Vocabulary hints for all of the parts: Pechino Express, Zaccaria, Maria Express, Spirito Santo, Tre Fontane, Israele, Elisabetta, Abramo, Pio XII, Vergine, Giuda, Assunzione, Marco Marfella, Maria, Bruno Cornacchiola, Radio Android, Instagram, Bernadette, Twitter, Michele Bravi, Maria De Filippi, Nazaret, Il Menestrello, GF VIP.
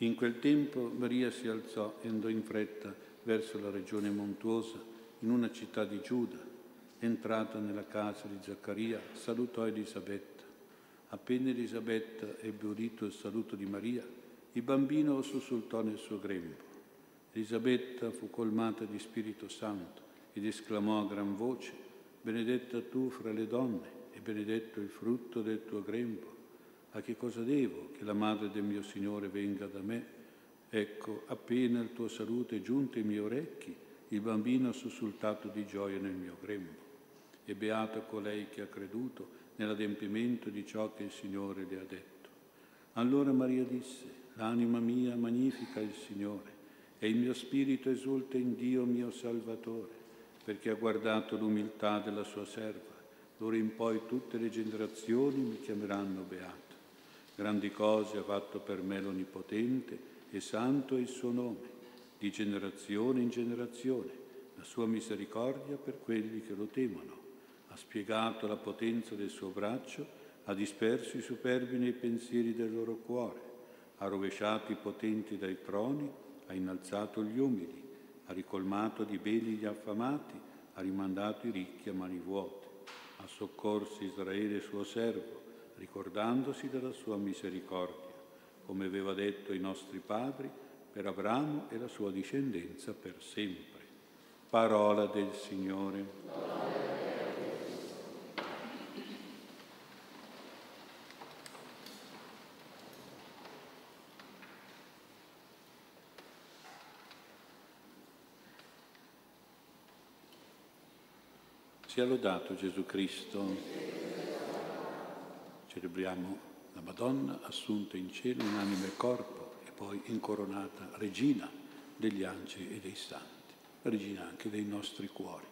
In quel tempo Maria si alzò e andò in fretta verso la regione montuosa, in una città di Giuda. Entrata nella casa di Zaccaria, salutò Elisabetta. Appena Elisabetta ebbe udito il saluto di Maria, il bambino sussultò nel suo grembo. Elisabetta fu colmata di Spirito Santo ed esclamò a gran voce: «Benedetta tu fra le donne e benedetto il frutto del tuo grembo. A che cosa devo che la madre del mio Signore venga da me? Ecco, appena il tuo saluto è giunto ai miei orecchi, il bambino ha sussultato di gioia nel mio grembo». E beata colei che ha creduto nell'adempimento di ciò che il Signore le ha detto. Allora Maria disse: «L'anima mia magnifica il Signore, e il mio spirito esulta in Dio mio Salvatore, perché ha guardato l'umiltà della sua serva. D'ora in poi tutte le generazioni mi chiameranno beato. Grandi cose ha fatto per me l'Onnipotente, e santo è il suo nome. Di generazione in generazione la sua misericordia per quelli che lo temono. Ha spiegato la potenza del suo braccio, ha disperso i superbi nei pensieri del loro cuore, ha rovesciato i potenti dai troni, ha innalzato gli umili, ha ricolmato di beni gli affamati, ha rimandato i ricchi a mani vuote, ha soccorso Israele suo servo, ricordandosi della sua misericordia, come aveva detto ai nostri padri, per Abramo e la sua discendenza per sempre». Parola del Signore. Sia lodato Gesù Cristo. Celebriamo la Madonna assunta in cielo in anima e corpo e poi incoronata regina degli angeli e dei santi, regina anche dei nostri cuori.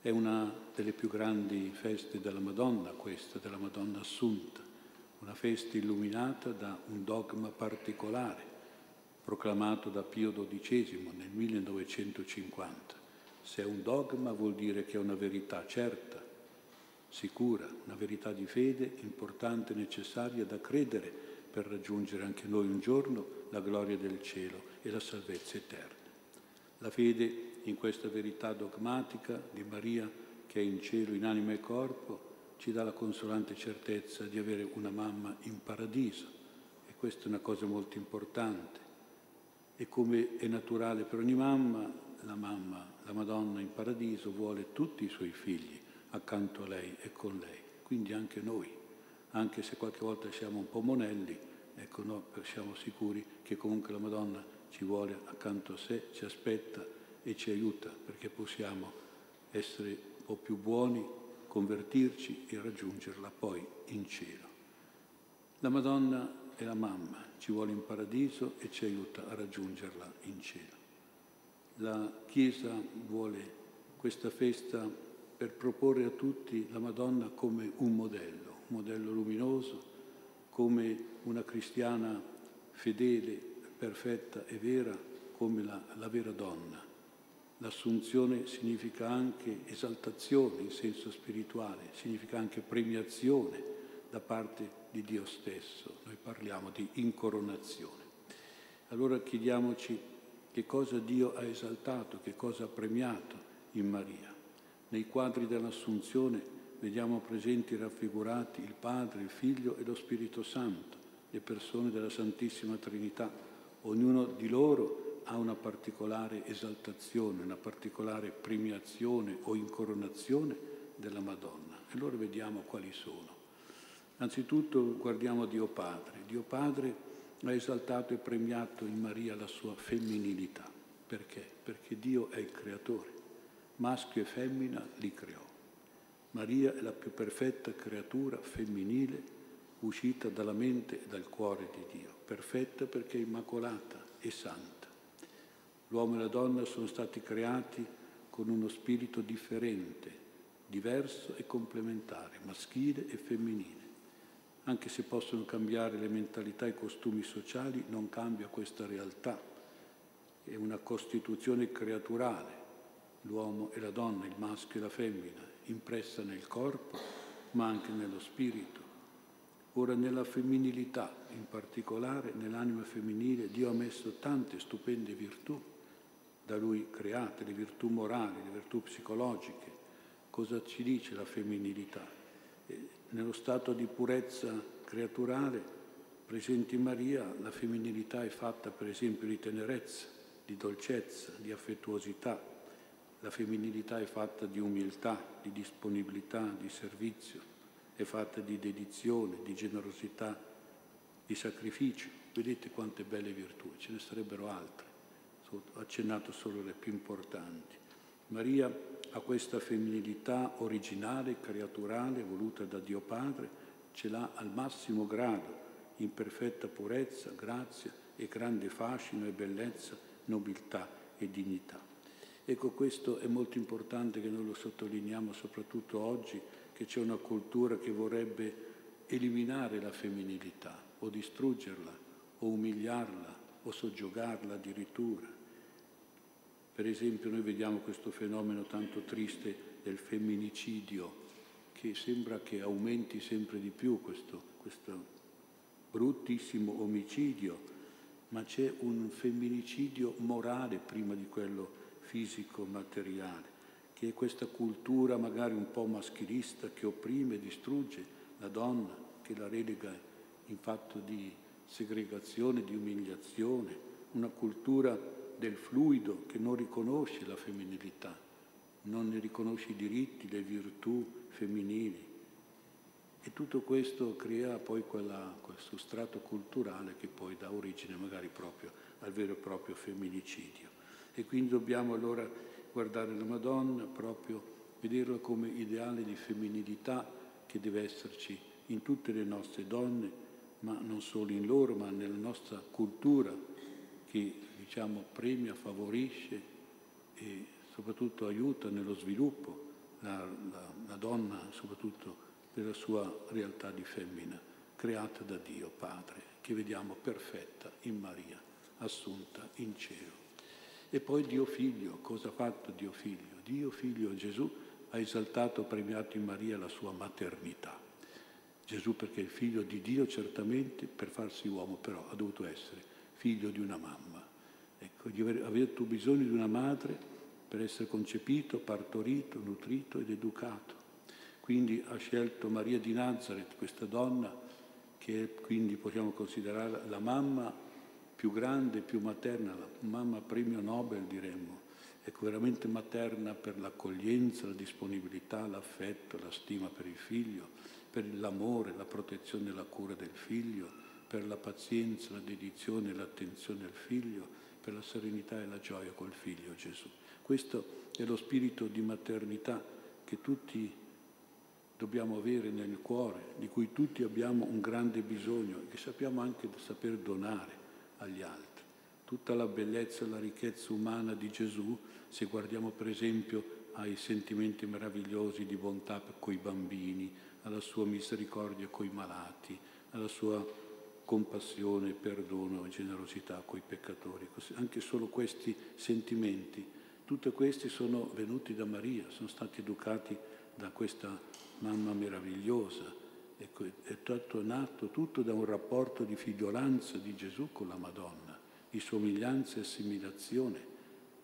È una delle più grandi feste della Madonna questa, della Madonna assunta, una festa illuminata da un dogma particolare proclamato da Pio XII nel 1950. Se è un dogma vuol dire che è una verità certa, sicura, una verità di fede importante e necessaria da credere per raggiungere anche noi un giorno la gloria del cielo e la salvezza eterna. La fede in questa verità dogmatica di Maria, che è in cielo in anima e corpo, ci dà la consolante certezza di avere una mamma in paradiso, e questa è una cosa molto importante. E come è naturale per ogni mamma, la Madonna in paradiso vuole tutti i suoi figli accanto a lei e con lei, quindi anche noi, anche se qualche volta siamo un po' monelli, ecco, no, siamo sicuri che comunque la Madonna ci vuole accanto a sé, ci aspetta e ci aiuta perché possiamo essere un po' più buoni, convertirci e raggiungerla poi in cielo. La Madonna è la mamma, ci vuole in paradiso e ci aiuta a raggiungerla in cielo. La Chiesa vuole questa festa per proporre a tutti la Madonna come un modello luminoso, come una cristiana fedele, perfetta e vera, come la vera donna. L'assunzione significa anche esaltazione in senso spirituale, significa anche premiazione da parte di Dio stesso. Noi parliamo di incoronazione. Allora chiediamoci: che cosa Dio ha esaltato, che cosa ha premiato in Maria? Nei quadri dell'Assunzione vediamo presenti raffigurati il Padre, il Figlio e lo Spirito Santo, le persone della Santissima Trinità. Ognuno di loro ha una particolare esaltazione, una particolare premiazione o incoronazione della Madonna. E allora vediamo quali sono. Anzitutto guardiamo Dio Padre. Dio Padre ha esaltato e premiato in Maria la sua femminilità. Perché? Perché Dio è il creatore. Maschio e femmina li creò. Maria è la più perfetta creatura femminile uscita dalla mente e dal cuore di Dio. Perfetta perché è immacolata e santa. L'uomo e la donna sono stati creati con uno spirito differente, diverso e complementare, maschile e femminile. Anche se possono cambiare le mentalità e i costumi sociali, non cambia questa realtà. È una costituzione creaturale, l'uomo e la donna, il maschio e la femmina, impressa nel corpo, ma anche nello spirito. Ora nella femminilità, in particolare nell'anima femminile, Dio ha messo tante stupende virtù da Lui create, le virtù morali, le virtù psicologiche. Cosa ci dice la femminilità? Nello stato di purezza creaturale presente in Maria, la femminilità è fatta per esempio di tenerezza, di dolcezza, di affettuosità. La femminilità è fatta di umiltà, di disponibilità, di servizio. È fatta di dedizione, di generosità, di sacrificio. Vedete quante belle virtù, ce ne sarebbero altre, ho accennato solo le più importanti. Maria ha questa femminilità originale, creaturale, voluta da Dio Padre, ce l'ha al massimo grado, in perfetta purezza, grazia e grande fascino e bellezza, nobiltà e dignità. Ecco, questo è molto importante che noi lo sottolineiamo soprattutto oggi, che c'è una cultura che vorrebbe eliminare la femminilità o distruggerla o umiliarla o soggiogarla addirittura. Per esempio noi vediamo questo fenomeno tanto triste del femminicidio, che sembra che aumenti sempre di più questo bruttissimo omicidio, ma c'è un femminicidio morale prima di quello fisico, materiale, che è questa cultura magari un po' maschilista che opprime e distrugge la donna, che la relega in fatto di segregazione, di umiliazione, una cultura del fluido che non riconosce la femminilità, non ne riconosce i diritti, le virtù femminili. E tutto questo crea poi quel substrato culturale che poi dà origine magari proprio al vero e proprio femminicidio. E quindi dobbiamo allora guardare la Madonna, proprio vederla come ideale di femminilità che deve esserci in tutte le nostre donne, ma non solo in loro, ma nella nostra cultura che, diciamo, premia, favorisce e soprattutto aiuta nello sviluppo la donna, soprattutto per la sua realtà di femmina, creata da Dio Padre, che vediamo perfetta in Maria, assunta in cielo. E poi Dio Figlio, cosa ha fatto Dio Figlio? Dio Figlio Gesù ha esaltato e premiato in Maria la sua maternità. Gesù, perché è il figlio di Dio certamente, per farsi uomo però ha dovuto essere figlio di una mamma. Ecco, aveva tu bisogno di una madre per essere concepito, partorito, nutrito ed educato. Quindi ha scelto Maria di Nazaret, questa donna che quindi possiamo considerare la mamma più grande, più materna, la mamma premio Nobel diremmo, ecco, veramente materna per l'accoglienza, la disponibilità, l'affetto, la stima per il figlio, per l'amore, la protezione e la cura del figlio, per la pazienza, la dedizione e l'attenzione al figlio, per la serenità e la gioia col figlio Gesù. Questo è lo spirito di maternità che tutti dobbiamo avere nel cuore, di cui tutti abbiamo un grande bisogno, che sappiamo anche saper donare agli altri. Tutta la bellezza e la ricchezza umana di Gesù, se guardiamo per esempio ai sentimenti meravigliosi di bontà coi bambini, alla sua misericordia coi malati, alla sua compassione, perdono e generosità coi peccatori, anche solo questi sentimenti, tutti questi sono venuti da Maria, sono stati educati da questa mamma meravigliosa. Ecco, è nato tutto da un rapporto di figliolanza di Gesù con la Madonna, di somiglianza e assimilazione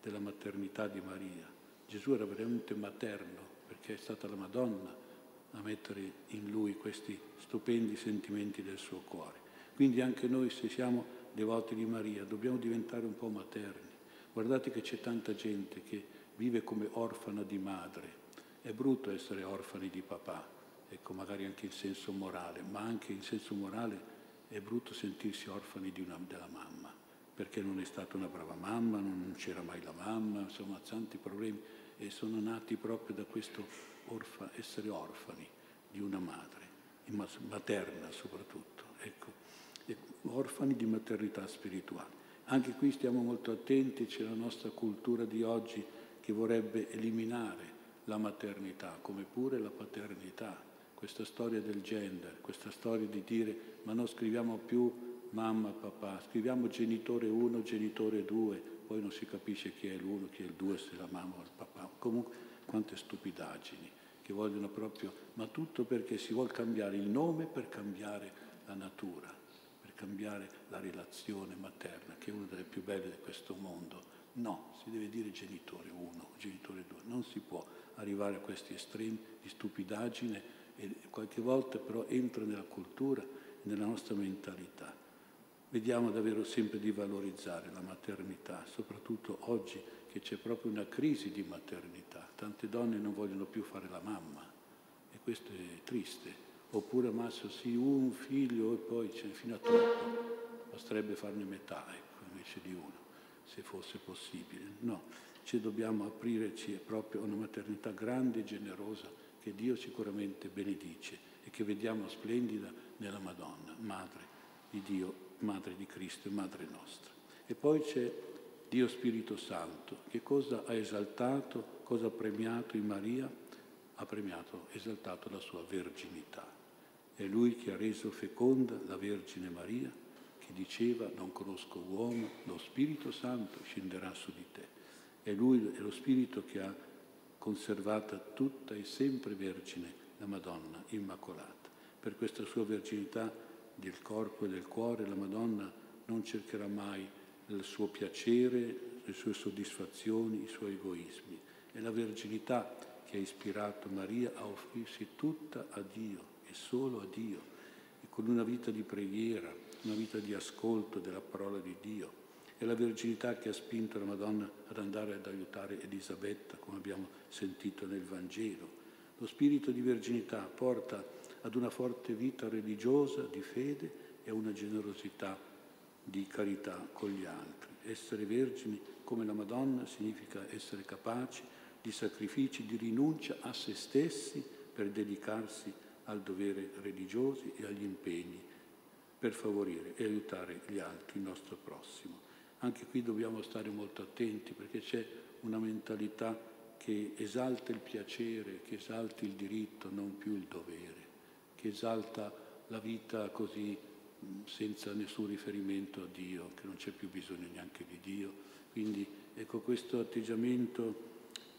della maternità di Maria. Gesù era veramente materno, perché è stata la Madonna a mettere in lui questi stupendi sentimenti del suo cuore. Quindi anche noi, se siamo devoti di Maria, dobbiamo diventare un po' materni. Guardate che c'è tanta gente che vive come orfana di madre. È brutto essere orfani di papà. Ecco, magari anche in senso morale, ma anche in senso morale è brutto sentirsi orfani della mamma, perché non è stata una brava mamma, non c'era mai la mamma, insomma, tanti problemi, e sono nati proprio da questo essere orfani di una madre, materna soprattutto, ecco, orfani di maternità spirituale. Anche qui stiamo molto attenti, c'è la nostra cultura di oggi che vorrebbe eliminare la maternità, come pure la paternità. Questa storia del gender, questa storia di dire ma non scriviamo più mamma, papà, scriviamo genitore 1, genitore 2, poi non si capisce chi è l'1, chi è il 2, se la mamma o il papà. Comunque quante stupidaggini che vogliono proprio, ma tutto perché si vuol cambiare il nome per cambiare la natura, per cambiare la relazione materna, che è una delle più belle di questo mondo. No, si deve dire genitore 1, genitore 2. Non si può arrivare a questi estremi di stupidaggine e qualche volta però entra nella cultura e nella nostra mentalità. Vediamo davvero sempre di valorizzare la maternità, soprattutto oggi che c'è proprio una crisi di maternità. Tante donne non vogliono più fare la mamma e questo è triste. Oppure amasso sì un figlio e poi c'è fino a troppo. Basterebbe farne metà, ecco, invece di uno, se fosse possibile. No, ci dobbiamo aprirci proprio a una maternità grande e generosa che Dio sicuramente benedice e che vediamo splendida nella Madonna, madre di Dio, madre di Cristo e madre nostra. E poi c'è Dio Spirito Santo, che cosa ha esaltato, cosa ha premiato in Maria? Ha premiato, esaltato la sua verginità. È Lui che ha reso feconda la Vergine Maria, che diceva non conosco uomo, lo Spirito Santo scenderà su di te. E Lui è lo Spirito che ha conservata tutta e sempre vergine la Madonna Immacolata. Per questa sua verginità del corpo e del cuore la Madonna non cercherà mai il suo piacere, le sue soddisfazioni, i suoi egoismi. È la verginità che ha ispirato Maria a offrirsi tutta a Dio e solo a Dio, e con una vita di preghiera, una vita di ascolto della parola di Dio. È la verginità che ha spinto la Madonna ad andare ad aiutare Elisabetta, come abbiamo sentito nel Vangelo. Lo spirito di verginità porta ad una forte vita religiosa, di fede e a una generosità di carità con gli altri. Essere vergini come la Madonna significa essere capaci di sacrifici, di rinuncia a se stessi per dedicarsi al dovere religioso e agli impegni per favorire e aiutare gli altri, il nostro prossimo. Anche qui dobbiamo stare molto attenti perché c'è una mentalità che esalta il piacere, che esalta il diritto, non più il dovere, che esalta la vita così senza nessun riferimento a Dio, che non c'è più bisogno neanche di Dio. Quindi ecco questo atteggiamento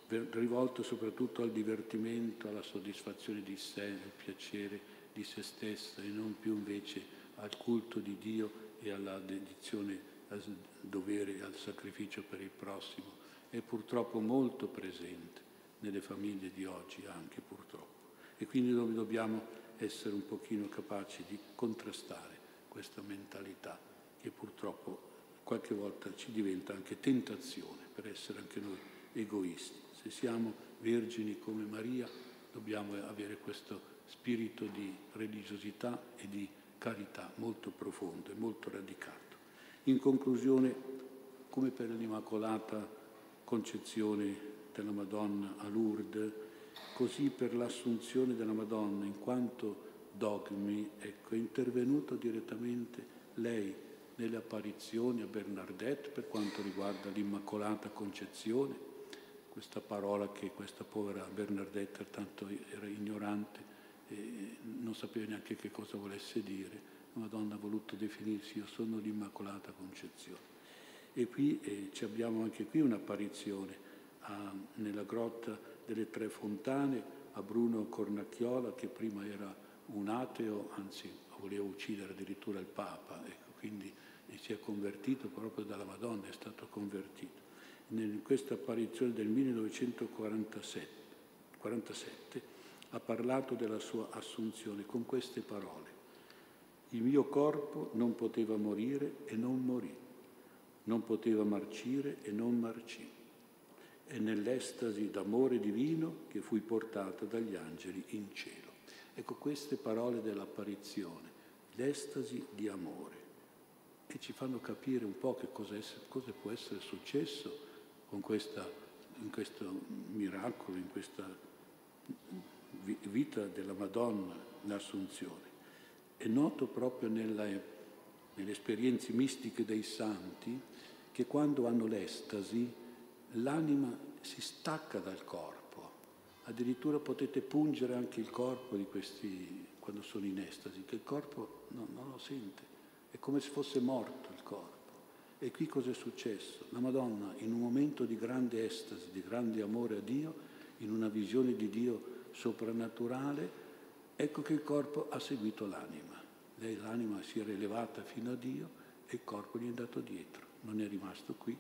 rivolto soprattutto al divertimento, alla soddisfazione di sé, al piacere di se stessa e non più invece al culto di Dio e alla dedizione al dovere e al sacrificio per il prossimo, è purtroppo molto presente nelle famiglie di oggi anche purtroppo. E quindi noi dobbiamo essere un pochino capaci di contrastare questa mentalità che purtroppo qualche volta ci diventa anche tentazione per essere anche noi egoisti. Se siamo vergini come Maria dobbiamo avere questo spirito di religiosità e di carità molto profondo e molto radicato. In conclusione, come per l'Immacolata Concezione della Madonna a Lourdes, così per l'assunzione della Madonna in quanto dogmi, ecco, è intervenuto direttamente lei nelle apparizioni a Bernadette per quanto riguarda l'Immacolata Concezione, questa parola che questa povera Bernadette tanto era ignorante, e non sapeva neanche che cosa volesse dire. La Madonna ha voluto definirsi: io sono l'Immacolata Concezione. E qui abbiamo anche qui un'apparizione nella grotta delle Tre Fontane a Bruno Cornacchiola, che prima era un ateo, anzi voleva uccidere addirittura il Papa, ecco, quindi si è convertito proprio dalla Madonna, è stato convertito. In questa apparizione del 1947 ha parlato della sua assunzione con queste parole: il mio corpo non poteva morire e non morì, non poteva marcire e non marcì, e nell'estasi d'amore divino che fui portata dagli angeli in cielo. Ecco queste parole dell'apparizione, l'estasi di amore, che ci fanno capire un po' che cosa può essere successo con in questo miracolo, in questa vita della Madonna, l'Assunzione. È noto proprio nelle esperienze mistiche dei santi che quando hanno l'estasi l'anima si stacca dal corpo. Addirittura potete pungere anche il corpo di questi quando sono in estasi, che il corpo non lo sente, è come se fosse morto il corpo. E qui cosa è successo? La Madonna in un momento di grande estasi, di grande amore a Dio, in una visione di Dio soprannaturale, ecco che il corpo ha seguito l'anima l'anima si era elevata fino a Dio e il corpo gli è andato dietro, non è rimasto qui,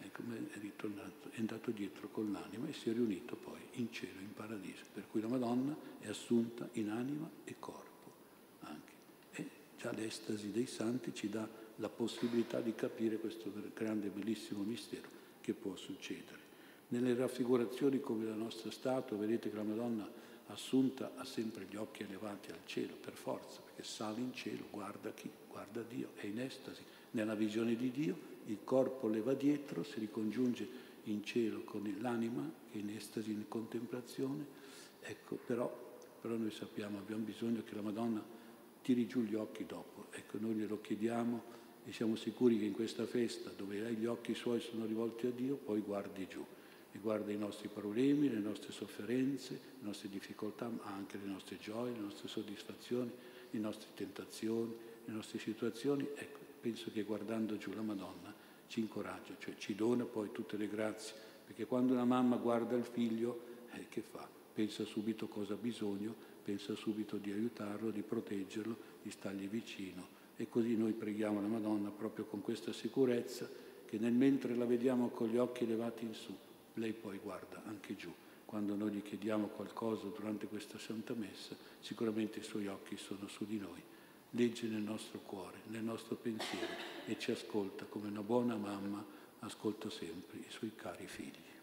ecco, è ritornato, è andato dietro con l'anima e si è riunito poi in cielo, in paradiso. Per cui la Madonna è assunta in anima e corpo anche. E già l'estasi dei santi ci dà la possibilità di capire questo grande, bellissimo mistero che può succedere. Nelle raffigurazioni come la nostra statua, vedete che la Madonna assunta ha sempre gli occhi elevati al cielo, per forza, perché sale in cielo, guarda chi? Guarda Dio, è in estasi. Nella visione di Dio il corpo le va dietro, si ricongiunge in cielo con l'anima che è in estasi, in contemplazione. Ecco, però noi sappiamo, abbiamo bisogno che la Madonna tiri giù gli occhi dopo. Ecco, noi glielo chiediamo e siamo sicuri che in questa festa, dove lei gli occhi suoi sono rivolti a Dio, poi guardi giù. E guarda i nostri problemi, le nostre sofferenze, le nostre difficoltà, ma anche le nostre gioie, le nostre soddisfazioni, le nostre tentazioni, le nostre situazioni. Ecco, penso che guardando giù la Madonna ci incoraggia, cioè ci dona poi tutte le grazie, perché quando una mamma guarda il figlio, che fa? Pensa subito cosa ha bisogno, pensa subito di aiutarlo, di proteggerlo, di stargli vicino. E così noi preghiamo la Madonna proprio con questa sicurezza che nel mentre la vediamo con gli occhi elevati in su, lei poi guarda anche giù. Quando noi gli chiediamo qualcosa durante questa Santa Messa, sicuramente i suoi occhi sono su di noi. Legge nel nostro cuore, nel nostro pensiero e ci ascolta come una buona mamma ascolta sempre i suoi cari figli.